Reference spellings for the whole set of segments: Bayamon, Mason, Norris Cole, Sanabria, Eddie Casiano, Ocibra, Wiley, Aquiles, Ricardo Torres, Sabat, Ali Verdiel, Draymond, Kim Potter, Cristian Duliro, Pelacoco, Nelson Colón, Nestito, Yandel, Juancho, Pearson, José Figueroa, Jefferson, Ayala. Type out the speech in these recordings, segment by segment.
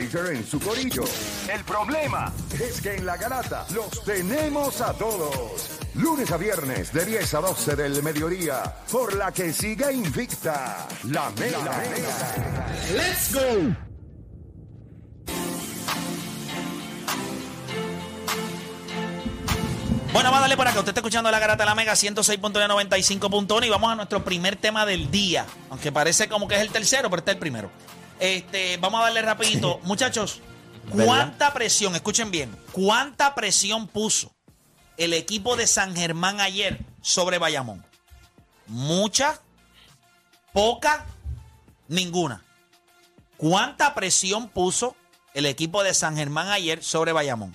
En su corillo. El problema es que en La Garata los tenemos a todos. Lunes a viernes de 10 a 12 del mediodía, por la que siga invicta la Mega. ¡Let's go! Bueno, vamos a darle para que usted esté escuchando La Garata de la Mega 106.95.1 y vamos a nuestro primer tema del día. Aunque parece como que es el tercero, pero este es el primero. Vamos a darle rapidito. Muchachos, ¿cuánta presión? Escuchen bien. ¿Cuánta presión puso el equipo de San Germán ayer sobre Bayamón? ¿Mucha? ¿Poca? Ninguna. ¿Cuánta presión puso el equipo de San Germán ayer sobre Bayamón?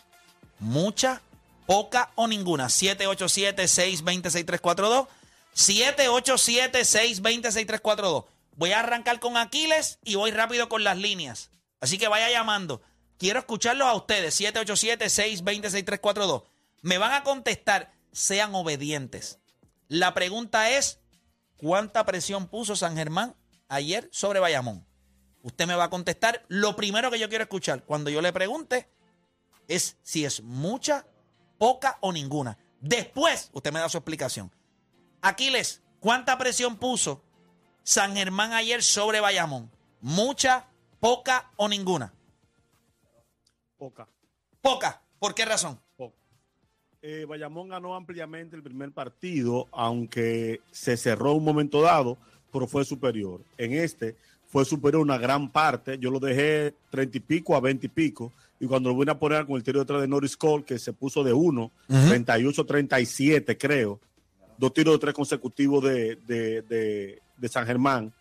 ¿Mucha? ¿Poca o ninguna? 787-620-6342. 787-620-6342. Voy a arrancar con Aquiles y voy rápido con las líneas. Así que vaya llamando. Quiero escucharlos a ustedes. 787-620-6342. Me van a contestar. Sean obedientes. La pregunta es, ¿cuánta presión puso San Germán ayer sobre Bayamón? Usted me va a contestar. Lo primero que yo quiero escuchar cuando yo le pregunte es si es mucha, poca o ninguna. Después usted me da su explicación. Aquiles, ¿cuánta presión puso San Germán ayer sobre Bayamón? ¿Mucha, poca o ninguna? Poca. Poca. ¿Por qué razón? Poca. Bayamón ganó ampliamente el primer partido, aunque se cerró un momento dado, pero fue superior. En este fue superior una gran parte. Yo lo dejé 30 y pico a 20 y pico. Y cuando lo voy a poner con el tiro detrás de Norris Cole, que se puso de 1, 38-37 creo. 2 tiros de 3 consecutivos de San Germán.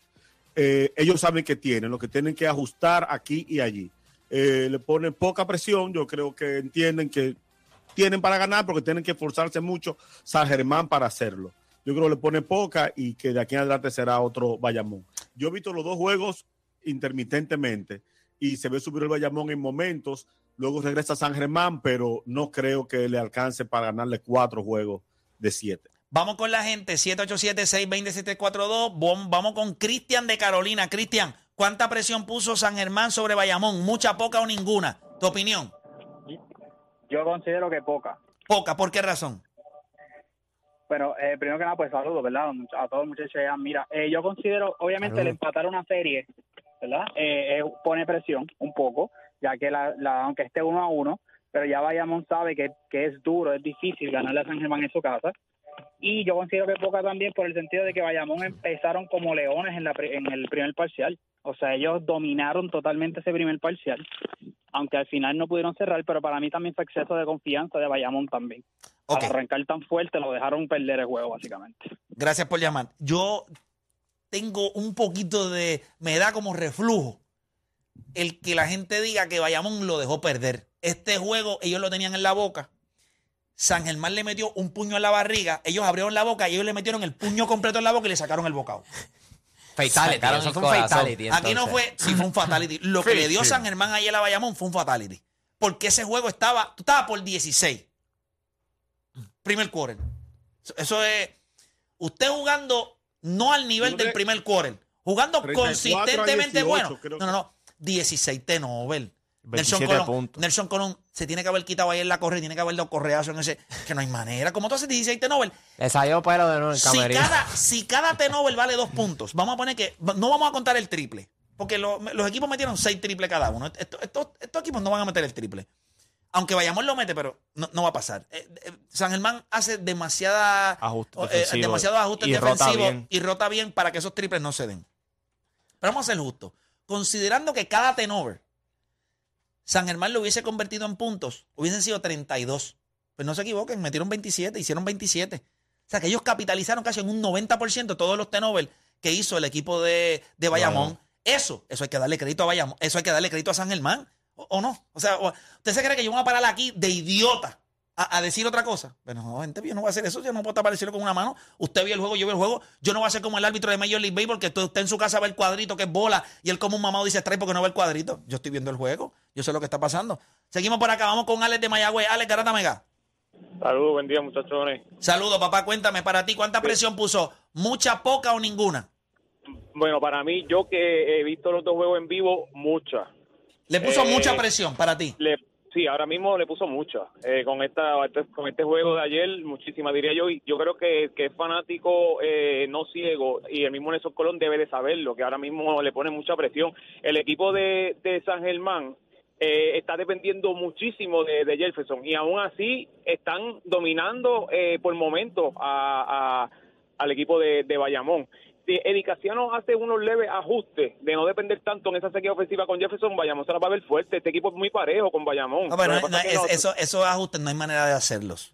Ellos saben que tienen, lo que tienen que ajustar aquí y allí. Le ponen poca presión, yo creo que entienden que tienen para ganar porque tienen que esforzarse mucho San Germán para hacerlo. Yo creo que le ponen poca y que de aquí en adelante será otro Bayamón. Yo he visto los dos juegos intermitentemente y se ve subir el Bayamón en momentos, luego regresa San Germán, pero no creo que le alcance para ganarle 4 juegos de 7. Vamos con la gente, 787-620-6342. Vamos con Cristian de Carolina. Cristian, ¿cuánta presión puso San Germán sobre Bayamón? ¿Mucha, poca o ninguna? ¿Tu opinión? Yo considero que poca. Poca, ¿por qué razón? Bueno, primero que nada, pues saludos, ¿verdad? A todos los muchachos. Mira, yo considero, obviamente, el empatar una serie, ¿verdad? Pone presión un poco, ya que aunque esté 1-1, pero ya Bayamón sabe que es duro, es difícil ganarle a San Germán en su casa. Y yo considero que poca también por el sentido de que Bayamón empezaron como leones en el primer parcial. O sea, ellos dominaron totalmente ese primer parcial, aunque al final no pudieron cerrar, pero para mí también fue exceso de confianza de Bayamón también. Okay. Al arrancar tan fuerte lo dejaron perder el juego, básicamente. Gracias por llamar. Yo tengo un poquito de... me da como reflujo el que la gente diga que Bayamón lo dejó perder. Este juego ellos lo tenían en la boca. San Germán le metió un puño en la barriga, ellos abrieron la boca y ellos le metieron el puño completo en la boca y le sacaron el bocado. Fatality, eso fue un fatality. Entonces, aquí no fue, sí fue un fatality. Lo que le dio San Germán ayer a Bayamón fue un fatality. Porque ese juego estaba por 16. Primer quarter. Eso es, usted jugando no al nivel del primer quarter, jugando consistentemente 18, bueno. No. 16 Tenovel. Nelson Colón se tiene que haber quitado ayer la correa, tiene que haber dado correazo en ese, que no hay manera. Como tú haces 16 T-Nobel. Le salió pero de nuevo en camerino. Si cada T-Nobel vale 2 puntos, vamos a poner que no vamos a contar el triple, porque los equipos metieron 6 triples cada uno. Estos equipos no van a meter el triple. Aunque Bayamón lo mete, pero no va a pasar. San Germán hace demasiados ajustes defensivos y rota bien para que esos triples no se den. Pero vamos a ser justos. Considerando que cada T-Nobel San Germán lo hubiese convertido en puntos, hubiesen sido 32. Pues no se equivoquen, metieron 27, hicieron 27. O sea, que ellos capitalizaron casi en un 90% todos los turnovers que hizo el equipo de Bayamón. Wow. Eso hay que darle crédito a Bayamón, eso hay que darle crédito a San Germán, o no. O sea, ¿usted se cree que yo voy a parar aquí de idiota a decir otra cosa? Bueno, no, gente, yo no voy a hacer eso, yo no puedo tapar el cielo con una mano. Usted vio el juego, yo vi el juego. Yo no voy a ser como el árbitro de Major League Baseball, que usted en su casa ve el cuadrito que es bola y él como un mamado dice strike porque no ve el cuadrito. Yo estoy viendo el juego, yo sé lo que está pasando. Seguimos por acá, vamos con Alex de Mayagüez. Alex, garata mega. Saludos, buen día, muchachones. Saludos, papá. Cuéntame, para ti, ¿cuánta presión puso? ¿Mucha, poca o ninguna? Bueno, para mí, yo que he visto los dos juegos en vivo, mucha. ¿Le puso mucha presión para ti? Sí, ahora mismo le puso mucha. Con este juego de ayer, muchísima, diría yo. Y yo creo que es fanático no ciego, y el mismo Nelson Colón debe de saberlo, que ahora mismo le pone mucha presión. El equipo de San Germán está dependiendo muchísimo de Jefferson, y aún así están dominando por momentos al equipo de Bayamón. Si Eddie Casiano hace unos leves ajustes de no depender tanto en esa sequía ofensiva con Jefferson, Bayamón se la va a ver fuerte. Este equipo es muy parejo con Bayamón. No, pero esos ajustes no hay manera de hacerlos.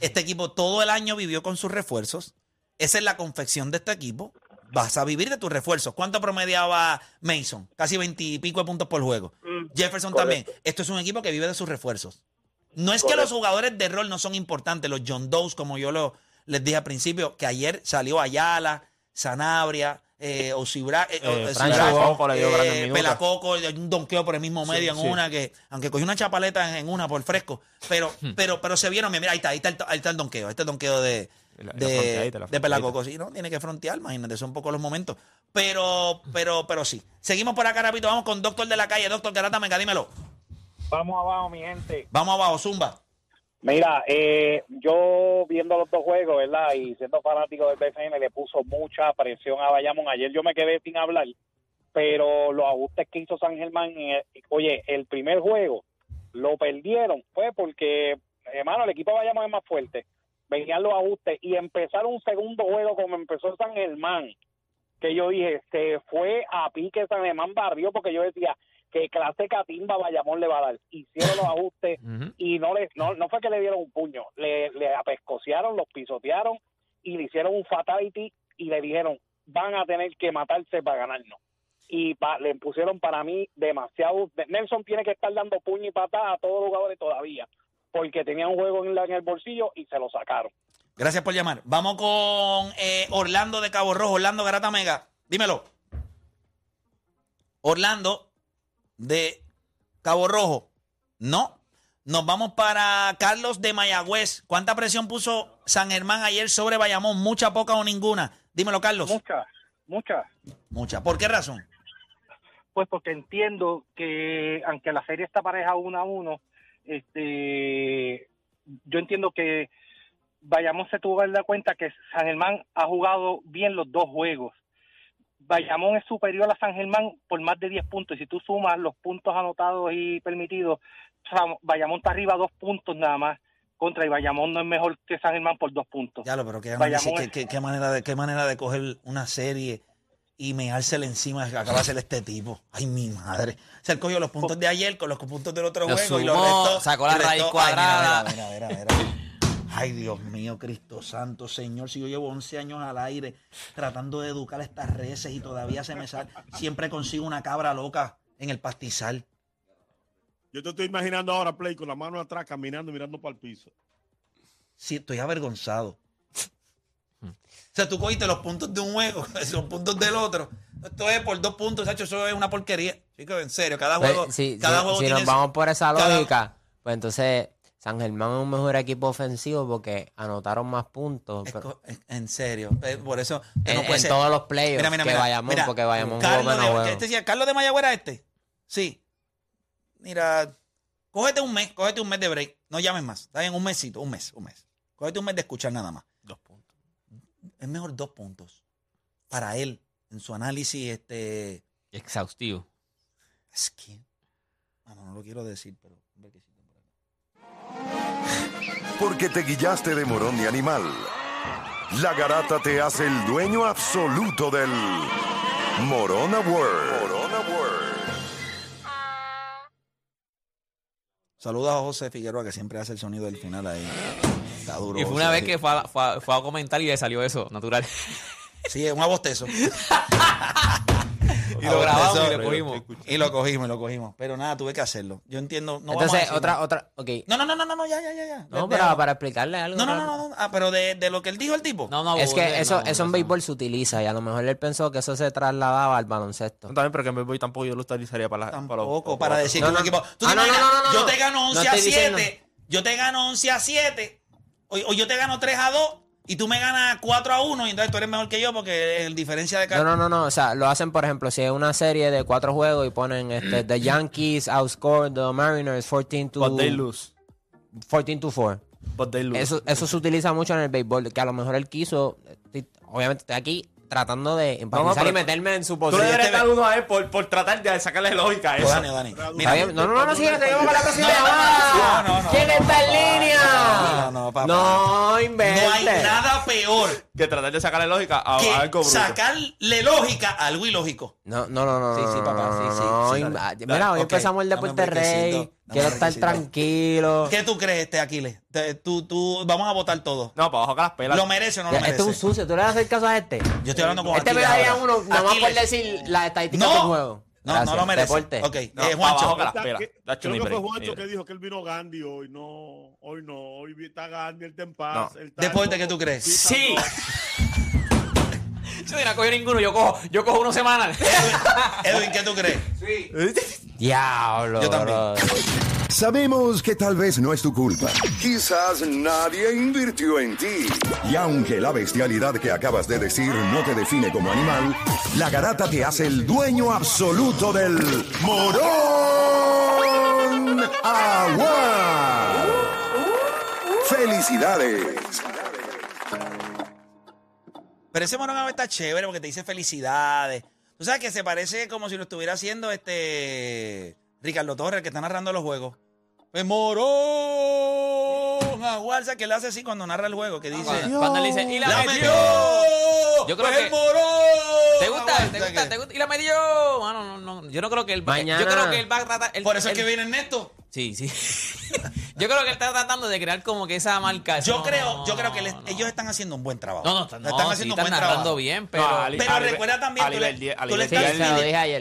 Este equipo todo el año vivió con sus refuerzos. Esa es la confección de este equipo. Vas a vivir de tus refuerzos. ¿Cuánto promediaba Mason? Casi 20 y pico de puntos por juego. Jefferson correcto. También. Esto es un equipo que vive de sus refuerzos. No es correcto. Que los jugadores de rol no son importantes. Los John Doe's, como yo les dije al principio, que ayer salió Ayala, Sanabria, Ocibra, Pelacoco, un donqueo por el mismo medio sí, en sí. Una que, aunque cogió una chapaleta en una por fresco, pero se vieron, mira, ahí está el donqueo, este donqueo de Pelacoco, sí, no tiene que frontear, imagínate, son un poco los momentos, pero sí. Seguimos por acá rapidito, vamos con Doctor de la Calle. Doctor Garata, venga, dímelo. Vamos abajo, mi gente. Vamos abajo, zumba. Mira, yo viendo los dos juegos, ¿verdad? Y siendo fanático del BCN, le puso mucha presión a Bayamón. Ayer yo me quedé sin hablar, pero los ajustes que hizo San Germán, oye, el primer juego lo perdieron, fue porque, hermano, el equipo de Bayamón es más fuerte. Venían los ajustes y empezaron un segundo juego como empezó San Germán, que yo dije, se fue a pique San Germán barrio, porque yo decía, que clase catimba Bayamón le va a dar. Hicieron los ajustes y no fue que le dieron un puño, le apescociaron, los pisotearon y le hicieron un fatality y le dijeron, van a tener que matarse para ganarnos. Y le pusieron, para mí, demasiado. Nelson tiene que estar dando puño y patada a todos los jugadores todavía, porque tenían un juego en el bolsillo y se lo sacaron. Gracias por llamar. Vamos con Orlando de Cabo Rojo. Orlando Garata Mega, dímelo. Orlando de Cabo Rojo. No. Nos vamos para Carlos de Mayagüez. ¿Cuánta presión puso San Germán ayer sobre Bayamón? ¿Mucha, poca o ninguna? Dímelo, Carlos. Mucha. ¿Por qué razón? Pues porque entiendo que, aunque la serie está pareja 1-1, yo entiendo que Bayamón se tuvo que dar cuenta que San Germán ha jugado bien los dos juegos. Bayamón es superior a San Germán por más de 10 puntos. Y si tú sumas los puntos anotados y permitidos, Bayamón está arriba 2 puntos nada más contra, y Bayamón no es mejor que San Germán por 2 puntos. Ya lo, pero qué manera de coger una serie y meársela encima que acaba de hacer este tipo. Ay, mi madre. Se cogió los puntos de ayer con los puntos del otro juego y los restos. Sacó la raíz cuadrada. Mira. Ay, Dios mío, Cristo Santo, Señor, si yo llevo 11 años al aire tratando de educar a estas reses y todavía se me sale, siempre consigo una cabra loca en el pastizal. Yo te estoy imaginando ahora, Play, con la mano atrás, caminando, mirando para el piso. Sí, estoy avergonzado. O sea, tú cogiste los puntos de un juego, los puntos del otro. Esto es por 2 puntos, Sacho, eso es una porquería. Chicos, en serio, cada juego, pues, cada juego tiene... Si nos vamos por esa lógica, pues entonces... San Germán es un mejor equipo ofensivo porque anotaron más puntos. Pero... En serio, por eso... No puede ser. Todos los playoffs que Bayamón, porque Bayamón jugó menos juegos. ¿Carlos de Mayagüez era este? Sí. Mira, cógete un mes de break. No llames más. Está bien, un mes. Cógete un mes de escuchar nada más. 2 puntos. Es mejor 2 puntos para él en su análisis exhaustivo. Es que... no lo quiero decir, pero... Porque te guillaste de morón de animal, la garata te hace el dueño absoluto del Morón Award. Saludos a José Figueroa, que siempre hace el sonido del final ahí. Está duro. Y fue una vez que fue a comentar y le salió eso, natural. Sí, es un abostezo. Y lo grabamos y lo cogimos. Y lo cogimos. Pero nada, tuve que hacerlo. Yo entiendo. No. Entonces, vamos a otra. Okay. No, ya. No, pero para explicarle algo. No. Ah, pero de lo que él dijo el tipo. No. Es que eso en béisbol se utiliza y a lo mejor él pensó que eso se trasladaba al baloncesto. No, también, pero que en béisbol tampoco yo lo utilizaría para para decir que un equipo. Tú te imaginas, yo te gano 11-7. Yo te gano 11-7. O yo te gano 3-2. Y tú me ganas 4-1 y entonces tú eres mejor que yo porque es diferencia de cada... No. O sea, lo hacen, por ejemplo, si es una serie de 4 juegos y ponen The Yankees outscored the Mariners 14-4. But they lose. 14-4. But they lose. Eso se utiliza mucho en el béisbol, que a lo mejor él quiso... Obviamente estoy aquí tratando de empatizar y meterme en su posición. Tú le deberías dar uno a él por tratar de sacarle lógica a eso. Dani. Mira, no, sí, te llevo para la próxima llamada. No. ¿Quién está en línea? No, papá. No inventes. No hay nada peor que tratar de sacarle lógica a algo bruto. Sacarle lógica a algo ilógico. No. Sí, papá. Sí. Mira, hoy empezamos el deporte rey. Quiero estar tranquilo. ¿Qué tú crees, Aquiles? Tú, vamos a votar todo. No, para abajo que las pelas. ¿Lo merece o no lo merece? Este es un sucio. ¿Tú le vas a hacer caso a este? Yo estoy hablando con Aquiles. Este me daría uno, nada más por decir las estadísticas del juego. No lo merece. Deporte. Ok, Juancho. Para abajo que las pelas. Creo que fue Juancho que dijo que él vino Gandhi hoy. No. Hoy está Gandhi, él está en paz. ¿Deporte que tú crees? Sí. Yo no cojo ninguno. Yo cojo uno semanal. Edwin, ¿qué tú crees? Sí. Diablo. Yo también. Sabemos que tal vez no es tu culpa. Quizás nadie invirtió en ti. Y aunque la bestialidad que acabas de decir no te define como animal, la garata te hace el dueño absoluto del Morón Agua. ¡Felicidades! Pero ese Morón Agua está chévere porque te dice felicidades. Tú sabes que se parece como si lo estuviera haciendo Ricardo Torres, el que está narrando los juegos. Pues Morón Agual, que le hace así cuando narra el juego, que dice... Cuando le dice, ¡y la metió! Yo creo que... Morón. ¿Te gusta? ¡Y la metió! No, yo no creo que él va... Mañana. Yo creo que él va a tratar... ¿Por eso es que viene Ernesto? Sí. Yo creo que él está tratando de crear como que esa marca. Yo creo que ellos están haciendo un buen trabajo. Están haciendo un buen trabajo. Bien, pero... pero recuerda también...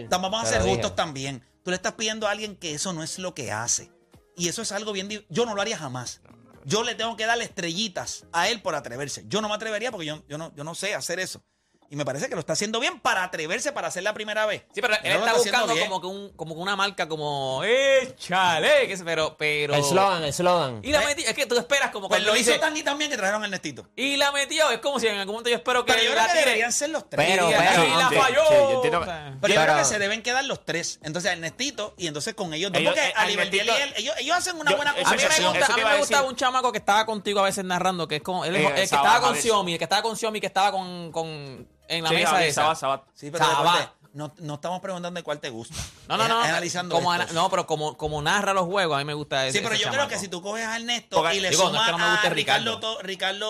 Vamos a ser justos también. Tú le estás pidiendo a alguien que eso no es lo que hace. Y eso es algo bien... Yo no lo haría jamás. Yo le tengo que darle estrellitas a él por atreverse. Yo no me atrevería porque yo no sé hacer eso. Y me parece que lo está haciendo bien para atreverse, para hacer la primera vez. Sí, pero él está buscando como que una marca como... ¡Échale! Pero... El slogan. Y la metió. Es que tú esperas como... Pues lo hizo tan y tan bien que trajeron al Nestito. Y la metió. Es como si en algún momento yo espero que... Pero yo creo que deberían ser los tres. Pero la falló. Pero yo creo que se deben quedar los tres. Entonces, el Nestito y entonces con ellos dos. Porque a nivel de él, ellos hacen una buena conversación. A mí me gusta un chamaco que estaba contigo a veces narrando, que es como... El que estaba con Xiaomi, que estaba con... En la mesa de Sabat. Sí, pero Sabat. No estamos preguntando de cuál te gusta. No. Analizando pero como narra los juegos, a mí me gusta eso. Sí, pero yo creo que si tú coges a Ernesto y le sumas a Ricardo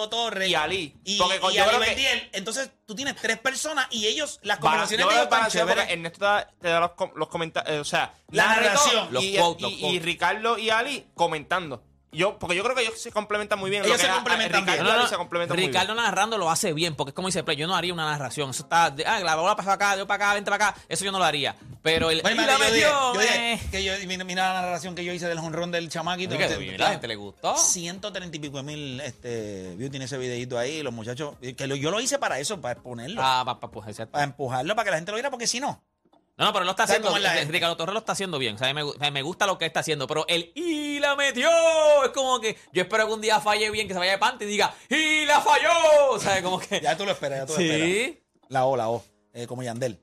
Torres y Ali Verdiel, entonces tú tienes tres personas y ellos, las conversaciones de ellos están chéveres. Ernesto te da los comentarios, o sea, la narración. Y Ricardo y Ali comentando. Porque yo creo que ellos se complementan muy bien. Ellos se complementan bien. Ricardo narrando lo hace bien, porque es como dice Play, yo no haría una narración. Eso está, la bola pasó acá, dio para acá, vente para acá. Eso yo no lo haría. Pero el... Bueno, mira la narración que yo hice del jonrón del chamaquito. La gente le gustó. 130 y pico mil views tiene ese videito ahí, los muchachos. Yo lo hice para eso, para exponerlo. Para empujarlo, para que la gente lo viera, porque si no... No, pero él lo está haciendo. Ricardo Torres lo está haciendo bien. O sea, me gusta lo que está haciendo. Pero el ¡y la metió! Es como que yo espero que un día falle bien, que se vaya de pante y diga ¡y la falló! O sea, como que... Ya tú lo esperas. La O. Como Yandel.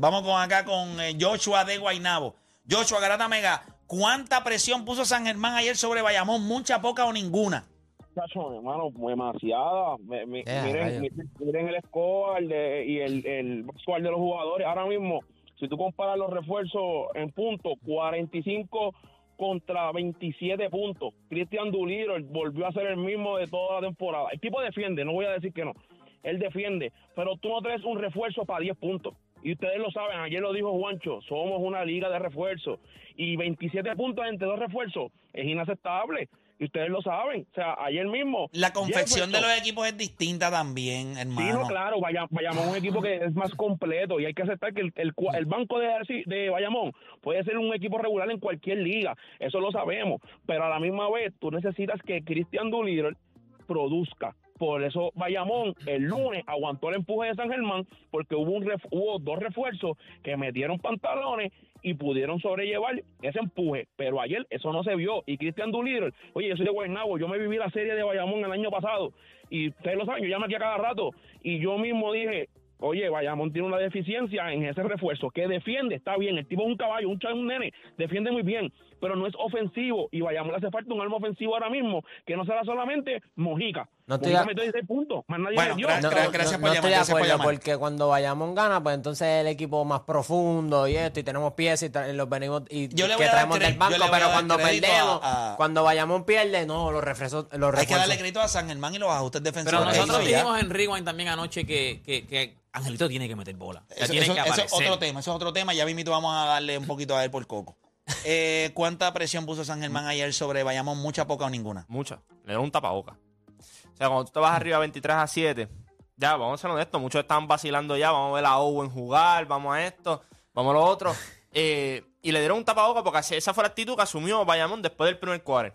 Vamos con acá con Joshua de Guaynabo. Joshua, garata mega. ¿Cuánta presión puso San Germán ayer sobre Bayamón? ¿Mucha, poca o ninguna? Hermano, demasiada. Miren el score y el score de los jugadores. Ahora mismo, si tú comparas los refuerzos en puntos, 45 contra 27 puntos. Cristian Duliro volvió a ser el mismo de toda la temporada. El tipo defiende, no voy a decir que no. Él defiende, pero tú no traes un refuerzo para 10 puntos. Y ustedes lo saben, ayer lo dijo Juancho, somos una liga de refuerzos. Y 27 puntos entre dos refuerzos es inaceptable. Y ustedes lo saben. O sea, ayer mismo... La confección de los equipos es distinta también, hermano. Sí, no, claro. Bayamón es un equipo que es más completo y hay que aceptar que el banco de Bayamón puede ser un equipo regular en cualquier liga. Eso lo sabemos. Pero a la misma vez, tú necesitas que Cristian Duliro produzca. Por eso Bayamón el lunes aguantó el empuje de San Germán porque hubo dos refuerzos que metieron pantalones y pudieron sobrellevar ese empuje, pero ayer eso no se vio. Y Cristian Duliro, oye, yo soy de Guaynabo, yo me viví la serie de Bayamón el año pasado y ustedes lo saben, yo llamo aquí a cada rato y yo mismo dije, oye, Bayamón tiene una deficiencia en ese refuerzo, que defiende, está bien, el tipo es un caballo, un nene, defiende muy bien, pero no es ofensivo, y Bayamón le hace falta un arma ofensivo ahora mismo, que no será solamente Mojica. No estoy Mojica metió 16 puntos, más nadie le dio. Gracias por llamar. No estoy de acuerdo, porque cuando Bayamón gana, pues entonces es el equipo más profundo y esto, y tenemos piezas y los venimos y que traemos del banco, pero cuando perdemos, cuando Bayamón pierde, no, los refuerzos. Hay que darle crédito a San Germán y los ajustes defensivos. Pero nosotros dijimos en Rewind también anoche que Angelito tiene que meter bola. Eso es otro tema, Ya mismito vamos a darle un poquito a él por coco. ¿Cuánta presión puso San Germán ayer sobre Bayamón? ¿Mucha, poca o ninguna? Mucha. Le da un tapabocas. O sea, cuando tú te vas arriba 23-7, ya, vamos a ser honestos, muchos están vacilando ya, vamos a ver a Owen jugar, vamos a esto, vamos a lo otro. Y le dieron un tapabocas porque esa fue la actitud que asumió Bayamón después del primer quarter.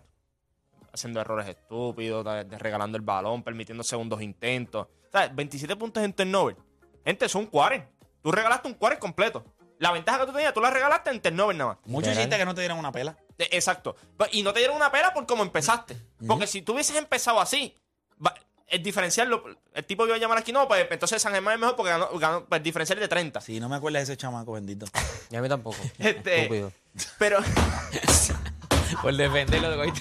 Haciendo errores estúpidos, regalando el balón, permitiendo segundos intentos. O sea, 27 puntos en turnover. Gente, son un quarter. Tú regalaste un quarter completo. La ventaja que tú tenías, tú la regalaste en turnover nada más. Mucho hiciste que no te dieran una pela. Exacto. Y no te dieron una pela por cómo empezaste. Porque si tú hubieses empezado así, el diferenciarlo, el tipo que iba a llamar aquí, no, pues entonces San Germán es mejor porque ganó pues, diferenciar de 30. Sí, no me acuerdo de ese chamaco, bendito. Y a mí tampoco. Pero... por defenderlo de coite.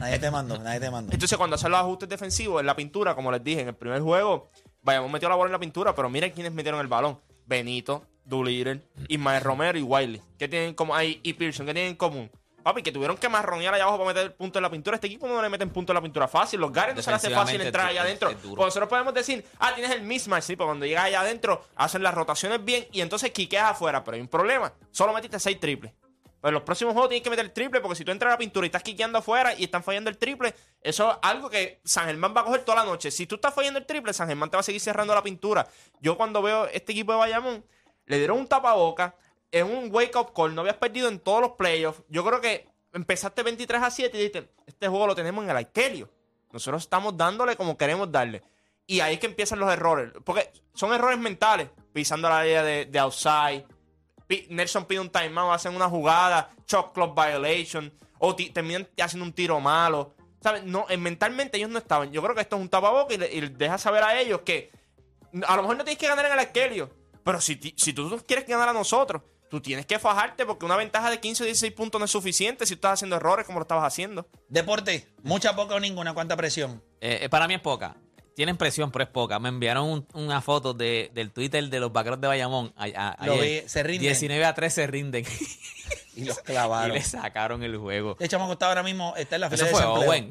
Nadie te mandó. Entonces, cuando hacen los ajustes defensivos en la pintura, como les dije, en el primer juego, Bayamón metió la bola en la pintura, pero miren quiénes metieron el balón. Benito, Dolittle, Ismael Romero y Wiley. ¿Qué tienen en común? Y Pearson, ¿qué tienen en común? Papi, que tuvieron que marronear allá abajo para meter puntos en la pintura. Este equipo no le meten puntos en la pintura fácil. Los Gareth no se le hace fácil entrar allá adentro. Pues nosotros podemos decir, tienes el mismatch. Sí, pero cuando llegas allá adentro, hacen las rotaciones bien y entonces quiqueas afuera. Pero hay un problema. Solo metiste 6 triples. Pero en los próximos juegos tienes que meter el triple porque si tú entras a la pintura y estás quiqueando afuera y están fallando el triple, eso es algo que San Germán va a coger toda la noche. Si tú estás fallando el triple, San Germán te va a seguir cerrando la pintura. Yo cuando veo este equipo de Bayamón, le dieron un tapabocas, es un wake-up call, no habías perdido en todos los playoffs. Yo creo que empezaste 23-7 y dijiste, este juego lo tenemos en el alquerio. Nosotros estamos dándole como queremos darle. Y ahí es que empiezan los errores. Porque son errores mentales, pisando la área de outside. Nelson pide un timeout, hacen una jugada, shot clock violation, o terminan haciendo un tiro malo. ¿Sabes? No, mentalmente ellos no estaban. Yo creo que esto es un tapabocas y les deja saber a ellos que a lo mejor no tienes que ganar en el alquerio, pero si tú quieres ganar a nosotros, tú tienes que fajarte porque una ventaja de 15 o 16 puntos no es suficiente si estás haciendo errores como lo estabas haciendo. Deporte, mucha, poca o ninguna, ¿cuánta presión? Para mí es poca. Tienen presión, pero es poca. Me enviaron una foto del Twitter de los vaqueros de Bayamón. Se rinden. 19-3 se rinden. Y los clavaron. Y le sacaron el juego. De hecho, me ha costado ahora mismo estar en la fila de desempleo. Eso fue Owen.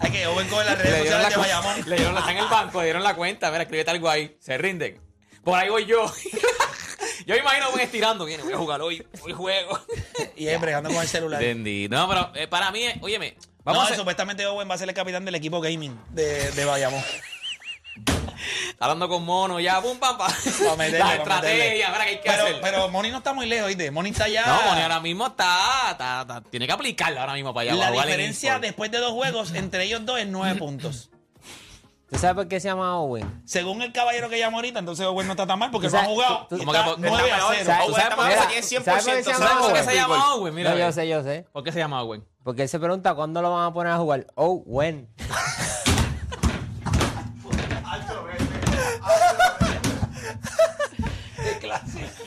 Hay que Owen coge las redes sociales de Bayamón. Le dieron está en el banco, le dieron la cuenta. Mira, escribete algo ahí. Se rinden. Por ahí voy yo. Yo imagino a Owen estirando. Viene, voy a jugar hoy juego. Y él bregando con el celular. Entendí. No, pero para mí, óyeme... supuestamente Owen va a ser el capitán del equipo gaming de Bayamón. Está hablando con Mono ya, pum, pam, pam. La estrategia, para que hay que hacer. Pero Moni no está muy lejos, ¿viste? Moni está allá. No, Moni ahora mismo está tiene que aplicarla ahora mismo para allá. La diferencia después de dos juegos entre ellos dos es 9 puntos. ¿Tú sabes por qué se llama Owen? Según el caballero que llama ahorita, entonces Owen no está tan mal porque no ha jugado. Como que 9-0. Owen está mal porque tiene 100%. ¿Sabes por qué se llama Owen? Mira, no, yo sé. ¿Por qué se llama Owen? Porque él se pregunta cuándo lo van a poner a jugar. Owen.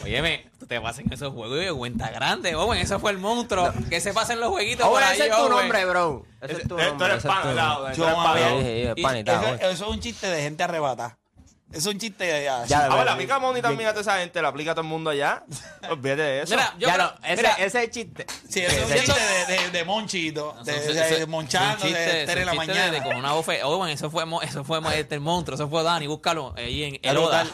Óyeme, tú te pasas en esos juegos y cuenta grande, Owen. Ese fue el monstruo. No. Que se pasen los jueguitos por ahí, ese es tu nombre, bro. Ese es tu nombre. Tú eres pan. Eso es un chiste de gente arrebatada. Es un chiste de allá. Ahora la aplica Moni también a toda esa gente, la aplica a todo el mundo allá. Olvídate de eso. Mira, ese es el chiste. Sí, ese es un chiste de Monchito, de Monchando, de 3 de la mañana. Con una voz fea. Owen, eso fue el monstruo, eso fue Dani, búscalo ahí en el Oda.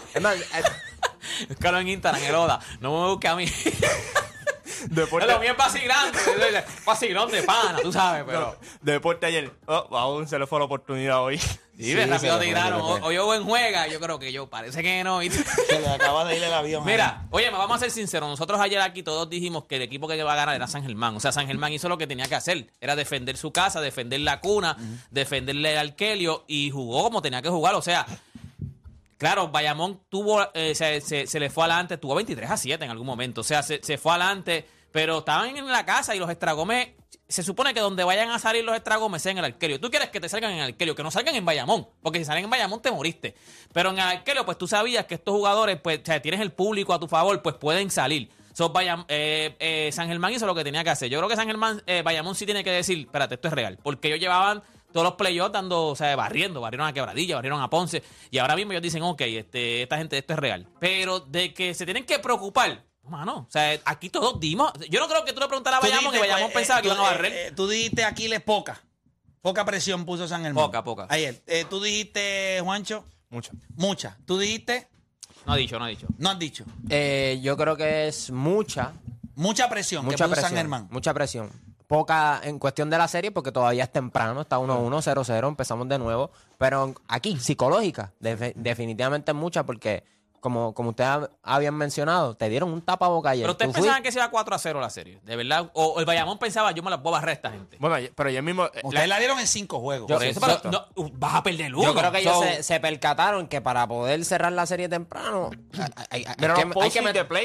Búscalo en Instagram, el Oda. No me busques a mí. Deporte... Lo mío es vacilón de pana, tú sabes, pero... Deporte ayer. Oh, aún se le fue la oportunidad hoy. Sí, rápido tiraron. Hoy Owen juega. Yo creo que yo parece que no. Se le acaba de ir el avión. Mira, oye, vamos a ser sinceros. Nosotros ayer aquí todos dijimos que el equipo que va a ganar era San Germán. O sea, San Germán hizo lo que tenía que hacer. Era defender su casa, defender la cuna, defenderle al Arkelio y jugó como tenía que jugar. O sea... Claro, Bayamón tuvo, se le fue adelante, tuvo 23-7 en algún momento, o sea, se fue adelante, pero estaban en la casa y los estragomes, se supone que donde vayan a salir los estragomes sea en el Arkelio. Tú quieres que te salgan en el Arkelio, que no salgan en Bayamón, porque si salen en Bayamón te moriste. Pero en el Arkelio, pues tú sabías que estos jugadores, pues, o sea, tienes el público a tu favor, pues pueden salir. So, San Germán hizo lo que tenía que hacer. Yo creo que San Germán, Bayamón sí tiene que decir, espérate, esto es real, porque ellos llevaban... Todos los playoffs dando, o sea, barrieron a Quebradilla, barrieron a Ponce. Y ahora mismo ellos dicen, ok, esta gente, esto es real. Pero de que se tienen que preocupar, mano, o sea, aquí todos dimos. Yo no creo que tú le preguntaras a Bayamón, que Bayamón pensaba que iban a barrer. Tú dijiste Aquiles poca presión puso San Germán. Poca. Ayer, tú dijiste, Juancho. Mucha. Tú dijiste. No ha dicho. No has dicho. Yo creo que es mucha. Mucha presión que puso San Germán. Mucha presión. Poca en cuestión de la serie, porque todavía es temprano, está 1-1, 0-0, empezamos de nuevo. Pero aquí, psicológica, definitivamente mucha, porque como ustedes habían mencionado, te dieron un tapaboca ayer. Pero ustedes pensaban que se iba 4-0 la serie, de verdad. O el Bayamón pensaba, yo me las voy a barrer a esta gente. Bueno, pero ayer mismo... Ustedes la dieron en 5 juegos. Vas a perder uno. Yo creo que ellos se percataron que para poder cerrar la serie temprano... Pero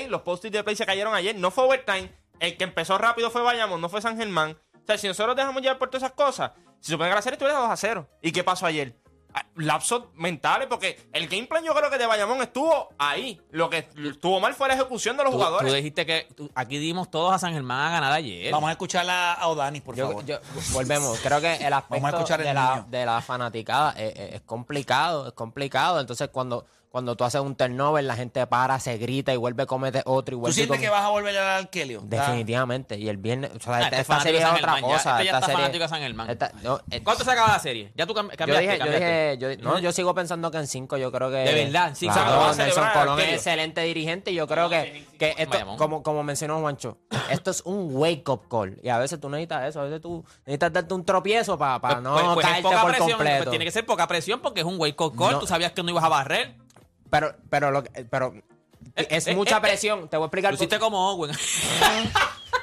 los post-its de play se cayeron ayer, no fue overtime. El que empezó rápido fue Bayamón, no fue San Germán. O sea, si nosotros dejamos llevar por todas esas cosas, si supone que la serie estuviera 2-0. ¿Y qué pasó ayer? Lapsos mentales, porque el game plan yo creo que de Bayamón estuvo ahí. Lo que estuvo mal fue la ejecución de los jugadores. Tú dijiste que aquí dimos todos a San Germán a ganar ayer. Vamos a escuchar a Odanis, por favor. Volvemos. Creo que el aspecto de la fanaticada es complicado, Entonces, cuando tú haces un turnover, la gente para, se grita y vuelve a cometer otro. ¿Tú sientes que vas a volver al Arkelio? Definitivamente. Y el viernes... O sea, esta serie es otra cosa. Ya está fanático de San Germán. ¿Cuánto se acaba la serie? Ya tú cambiaste. Yo sigo pensando que en 5 yo creo que... De verdad, sí. Nelson Colón es excelente dirigente y yo creo que esto, como mencionó Juancho, esto es un wake-up call. Y a veces tú necesitas eso. A veces tú necesitas darte un tropiezo para no caerte por completo. Tiene que ser poca presión porque es un wake-up call. Tú sabías que no ibas a barrer. Pero es mucha presión. Te voy a explicar. Luciste como Owen.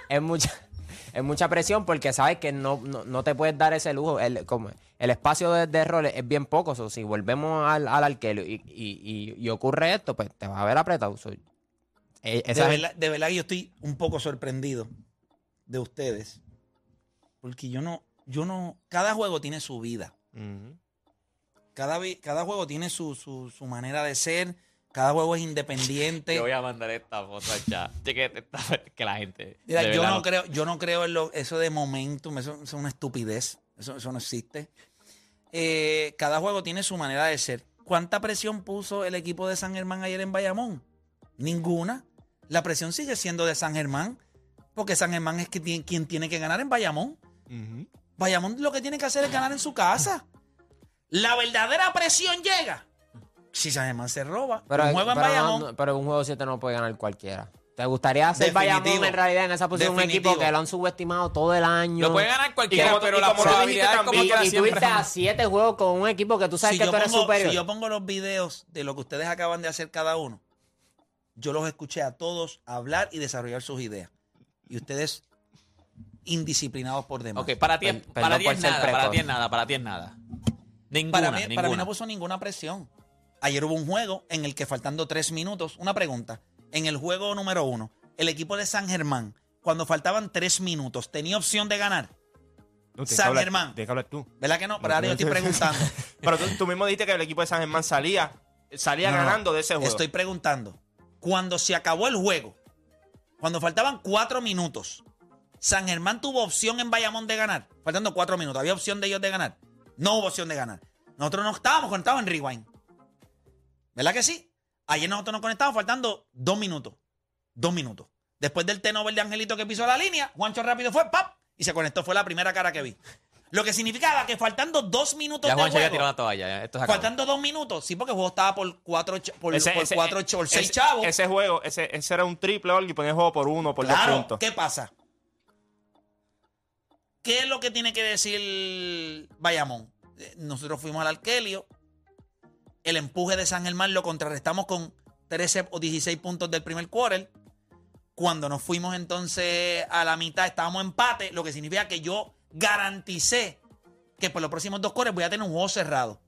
Es mucha presión porque sabes que no te puedes dar ese lujo. El espacio de errores es bien poco. So, si volvemos al Arkelio y ocurre esto, pues te vas a ver apretado. De verdad que yo estoy un poco sorprendido de ustedes. Porque yo no. Cada juego tiene su vida. Uh-huh. Cada juego tiene su manera de ser, cada juego es independiente. Yo voy a mandar esta foto al chat. Que la gente. Mira, yo no creo en eso de momentum, eso es una estupidez. Eso no existe. Cada juego tiene su manera de ser. ¿Cuánta presión puso el equipo de San Germán ayer en Bayamón? Ninguna. La presión sigue siendo de San Germán, porque San Germán es quien tiene que ganar en Bayamón. Uh-huh. Bayamón lo que tiene que hacer es ganar en su casa. La verdadera presión llega si San Germán se roba. Pero un juego 7 no puede ganar cualquiera. ¿Te gustaría hacer Bayamón en realidad en esa posición? Definitivo. Un equipo que lo han subestimado todo el año. Lo puede ganar cualquiera, pero la probabilidad es como que la siempre. Y tú irte a 7 juegos con un equipo que tú sabes que tú eres superior. Si yo pongo los videos de lo que ustedes acaban de hacer cada uno, yo los escuché a todos hablar y desarrollar sus ideas. Y ustedes indisciplinados por demás. Ok, para ti es nada. Para mí no puso ninguna presión. Ayer hubo un juego en el que faltando 3 minutos, una pregunta, en el juego número 1, el equipo de San Germán, cuando faltaban 3 minutos, ¿tenía opción de ganar? No, San Germán. Deja hablar tú. ¿Verdad que no? Pero ahora yo estoy preguntando. Pero tú mismo dijiste que el equipo de San Germán salía ganando de ese juego. Estoy preguntando. Cuando se acabó el juego, cuando faltaban 4 minutos, ¿San Germán tuvo opción en Bayamón de ganar? Faltando 4 minutos, ¿había opción de ellos de ganar? No hubo opción de ganar. Nosotros nos conectados en rewind. ¿Verdad que sí? Ayer nosotros nos conectamos faltando 2 minutos. 2 minutos. Después del turnover de Angelito que pisó la línea, Juancho rápido fue, ¡pap! Y se conectó. Fue la primera cara que vi. Lo que significaba que faltando 2 minutos ya de Juancho juego. Ya tiró la toalla. Esto se acabó. Faltando 2 minutos. Sí, porque el juego estaba por 4 por 6 chavos. Ese juego, ese era un triple y ponía el juego por 1, por 2 puntos. ¿Qué pasa? ¿Qué es lo que tiene que decir Bayamón? Nosotros fuimos al Arquelio. El empuje de San Germán lo contrarrestamos con 13 o 16 puntos del primer quarter. Cuando nos fuimos entonces a la mitad, estábamos empate, lo que significa que yo garanticé que por los próximos 2 quarters voy a tener un juego cerrado.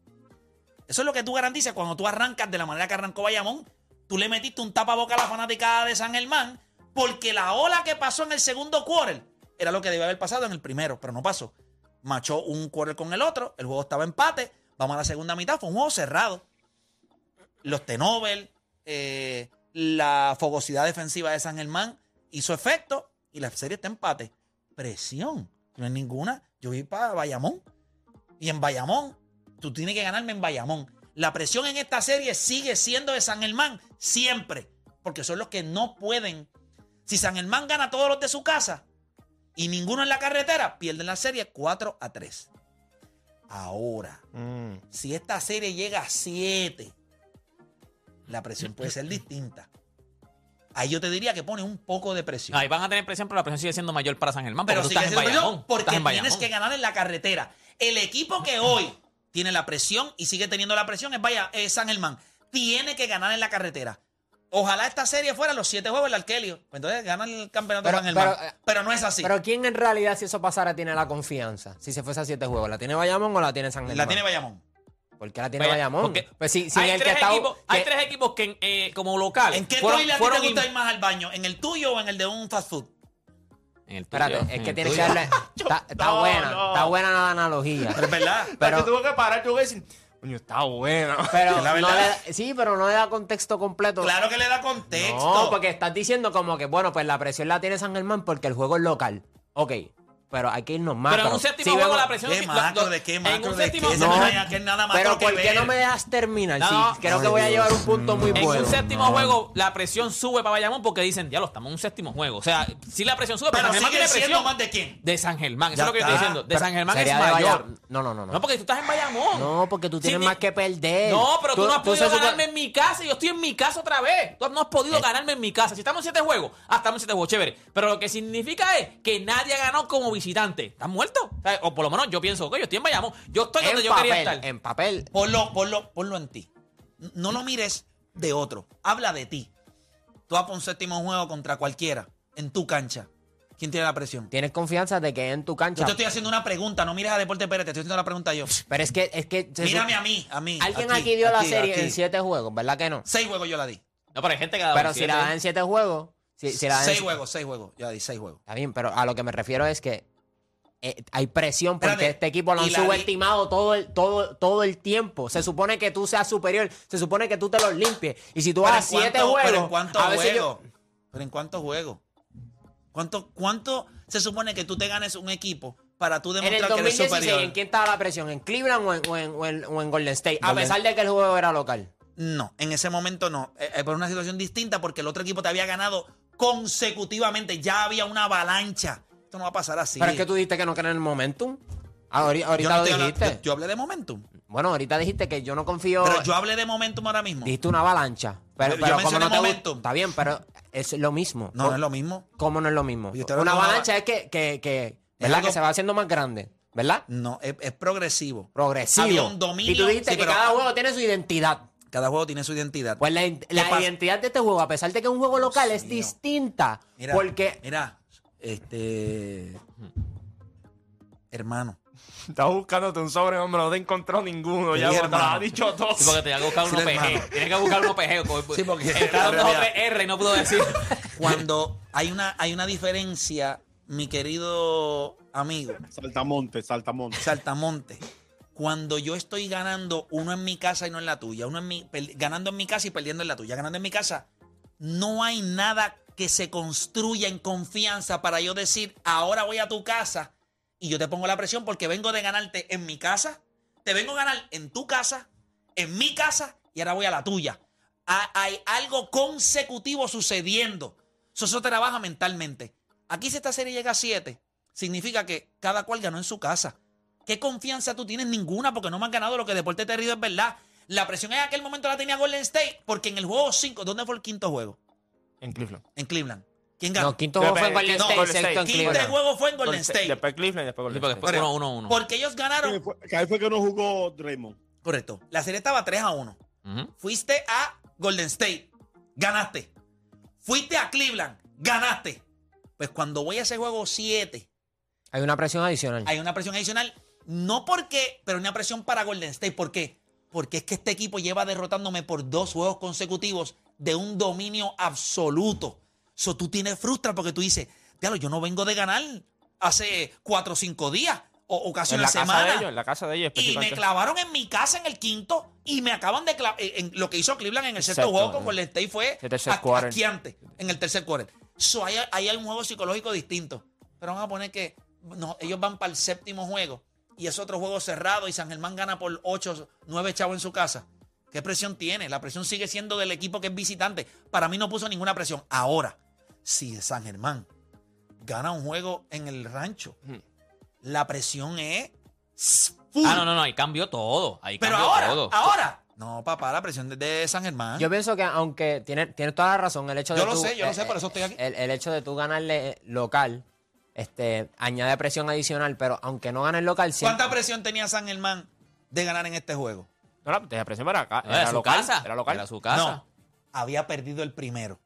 Eso es lo que tú garantizas cuando tú arrancas de la manera que arrancó Bayamón. Tú le metiste un tapaboca a la fanaticada de San Germán porque la ola que pasó en el segundo quarter era lo que debía haber pasado en el primero, pero no pasó. Machó un quarter con el otro, el juego estaba empate, vamos a la segunda mitad, fue un juego cerrado. Los T-Nobel, la fogosidad defensiva de San Germán hizo efecto y la serie está empate. Presión. No hay ninguna. Yo voy para Bayamón. Y en Bayamón, tú tienes que ganarme en Bayamón. La presión en esta serie sigue siendo de San Germán siempre. Porque son los que no pueden. Si San Germán gana a todos los de su casa y ninguno en la carretera, pierden la serie 4-3. Ahora, si esta serie llega a 7, la presión puede ser distinta. Ahí yo te diría que pone un poco de presión. Ahí van a tener presión, pero la presión sigue siendo mayor para San Germán. Pero sigue siendo mayor porque tienes que ganar en la carretera. El equipo que hoy tiene la presión y sigue teniendo la presión es San Germán. Tiene que ganar en la carretera. Ojalá esta serie fuera los 7 juegos del Arquelio. Entonces ganan el campeonato San Germán. Pero no es así. Pero ¿quién en realidad, si eso pasara, tiene la confianza? Si se fuese a 7 juegos, ¿la tiene Bayamón o la tiene San Germán? La tiene Bayamón. ¿Por qué la tiene Bayamón? Pues sí, hay, el que hay 3 equipos que como locales. ¿En qué toilet te gusta ir más al baño? ¿En el tuyo o en el de un fast food? En el tuyo. Espérate, es que tienes que darle... Está buena la analogía. Pero es verdad. Pero tú tuve que parar, tuve que decir... Coño, está buena. Pero no le da, sí, pero no le da contexto completo. Claro que le da contexto. No, porque estás diciendo como que, bueno, pues la presión la tiene San Germán porque el juego es local. Ok. Pero hay que irnos más. Pero en un séptimo juego la presión... ¿Qué macro de qué macro? En un séptimo pero ¿por qué no me dejas terminar? Sí, creo que voy a llevar un punto muy bueno. En un séptimo juego la presión sube para Bayamón porque dicen, ya lo estamos en un séptimo juego. O sea, sí la presión sube, pero San Germán tiene presión. ¿Más de quién? De San Germán. Eso es lo que yo estoy diciendo. De San Germán es mayor. No. No, porque tú estás en Bayamón. No, porque tú tienes más que perder. No, pero tú no has podido ganarme en mi casa. Yo estoy en mi casa otra vez. Tú no has podido ganarme en mi casa. Si estamos en 7 juegos, estamos en 7 juegos, chévere. Pero lo que significa es que nadie ha ganado como visitante. ¿Estás muerto? O por lo menos yo pienso que yo estoy en Bayamón. Yo estoy donde yo quería estar. En papel. Ponlo en ti. No lo mires de otro. Habla de ti. Tú vas por un 7º juego contra cualquiera. En tu cancha. ¿Quién tiene la presión? ¿Tienes confianza de que en tu cancha? Yo te estoy haciendo una pregunta. No mires a Deporte Pérez. Te estoy haciendo la pregunta yo. Pero es que mírame a mí. Alguien aquí dio la serie en 7 juegos, ¿verdad que no? 6 juegos yo la di. No, pero hay gente que la da. Pero si la dan en 7 juegos... Si 6 juegos. Yo di 6 juegos. Está bien, pero a lo que me refiero es que hay presión porque este equipo lo han subestimado todo el tiempo. Se supone que tú seas superior. Se supone que tú te los limpies. Y si tú vas a 7 juegos... ¿Pero en cuántos juegos? ¿Pero en cuántos juegos? ¿Cuánto se supone que tú te ganes un equipo para tú demostrar que eres superior? En el 2016, ¿en quién estaba la presión? ¿En Cleveland o en Golden State? A pesar de que el juego era local. No, en ese momento no. Por una situación distinta porque el otro equipo te había ganado... consecutivamente, ya había una avalancha. Esto no va a pasar así. Pero es que tú dijiste que no creen en el momentum. Ahorita lo dijiste. Yo hablé de momentum. Bueno, ahorita dijiste que yo no confío. Pero yo hablé de momentum ahora mismo. Dijiste una avalancha. Pero yo como no momentum. Está bien, pero es lo mismo. No es lo mismo. ¿Cómo no es lo mismo? Una avalancha es que ¿verdad? Que se va haciendo más grande. ¿Verdad? No, es progresivo. Progresivo. Había un dominio. Y tú dijiste que cada juego tiene su identidad. Cada juego tiene su identidad. Pues la identidad de este juego, a pesar de que es un juego local, es distinta. Mira, porque... hermano. Estás buscándote un sobrenombre, no te encontró ninguno. Ya lo has dicho todo. Sí, porque tenía que buscar un OPG. Tienes que buscar un OPG. Sí, porque... Está dando 2 o 3 R y no pudo decir. Cuando hay una diferencia, mi querido amigo. Saltamonte. Cuando yo estoy ganando uno en mi casa y no en la tuya, ganando en mi casa y perdiendo en la tuya, ganando en mi casa, no hay nada que se construya en confianza para yo decir, ahora voy a tu casa y yo te pongo la presión porque vengo de ganarte en mi casa, te vengo a ganar en tu casa, en mi casa y ahora voy a la tuya. Hay algo consecutivo sucediendo. Eso trabaja mentalmente. Aquí si esta serie llega a 7, significa que cada cual ganó en su casa. ¿Qué confianza tú tienes? Ninguna, porque no me han ganado lo que Deporte Terrido es verdad. La presión en aquel momento la tenía Golden State, porque en el juego 5, ¿dónde fue el quinto juego? En Cleveland. En Cleveland. ¿Quién ganó? No, quinto juego fue en Golden State. El quinto juego fue en Golden State. Después Cleveland, después Golden State. 1-1. Porque ellos ganaron. Ahí fue que no jugó Draymond. Correcto. La serie estaba 3-1. Fuiste a Golden State, ganaste. Fuiste a Cleveland, ganaste. Pues cuando voy a ese juego 7. Hay una presión adicional. Hay una presión adicional. No porque, pero una presión para Golden State. ¿Por qué? Porque es que este equipo lleva derrotándome por 2 juegos consecutivos de un dominio absoluto. Eso tú tienes frustra porque tú dices, diablo, yo no vengo de ganar hace 4 o 5 días o casi en una semana. En la casa de ellos. Y me clavaron en mi casa en el quinto y me acaban de clavar. Lo que hizo Cleveland en el sexto juego con Golden State fue asqueante en el tercer quarter. So, hay un juego psicológico distinto. Pero vamos a poner que no, ellos van para el séptimo juego y es otro juego cerrado y San Germán gana por 8-9 chavos en su casa. ¿Qué presión tiene? La presión sigue siendo del equipo que es visitante. Para mí no puso ninguna presión. Ahora, si San Germán gana un juego en el rancho, la presión es full. Ah, no, ahí cambió todo. Pero ahora. No, papá, la presión de San Germán. Yo pienso que, aunque tienes toda la razón, el hecho de yo lo sé, por eso estoy aquí. El hecho de tú ganarle local añade presión adicional, pero aunque no ganes local... Siempre. ¿Cuánta presión tenía San Germán de ganar en este juego? No, la presión era acá. Era su casa. Era local. Era su casa. No, había perdido el primero.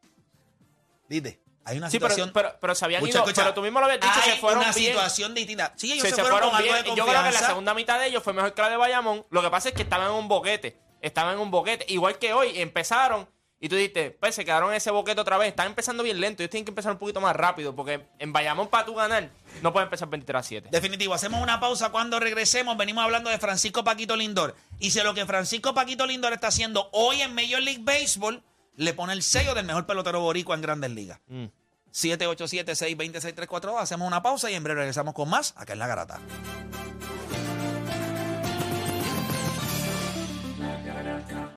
¿Viste? Hay una situación. Pero se habían ido. Pero tú mismo lo habías dicho, se fueron bien. Hay una situación distinta. Sí, ellos se fueron con algo de confianza. Yo creo que la segunda mitad de ellos fue mejor que la de Bayamón. Lo que pasa es que estaban en un boquete. Igual que hoy, empezaron y tú dijiste, pues se quedaron en ese boquete otra vez. Están empezando bien lento. Ellos tienen que empezar un poquito más rápido porque en Bayamón, para tú ganar, no puedes empezar 23-7. Definitivo. Hacemos una pausa. Cuando regresemos, venimos hablando de Francisco Paquito Lindor. Y si lo que Francisco Paquito Lindor está haciendo hoy en Major League Baseball le pone el sello del mejor pelotero boricua en Grandes Ligas. 787-620-6342. Hacemos una pausa y en breve regresamos con más acá en La Garata.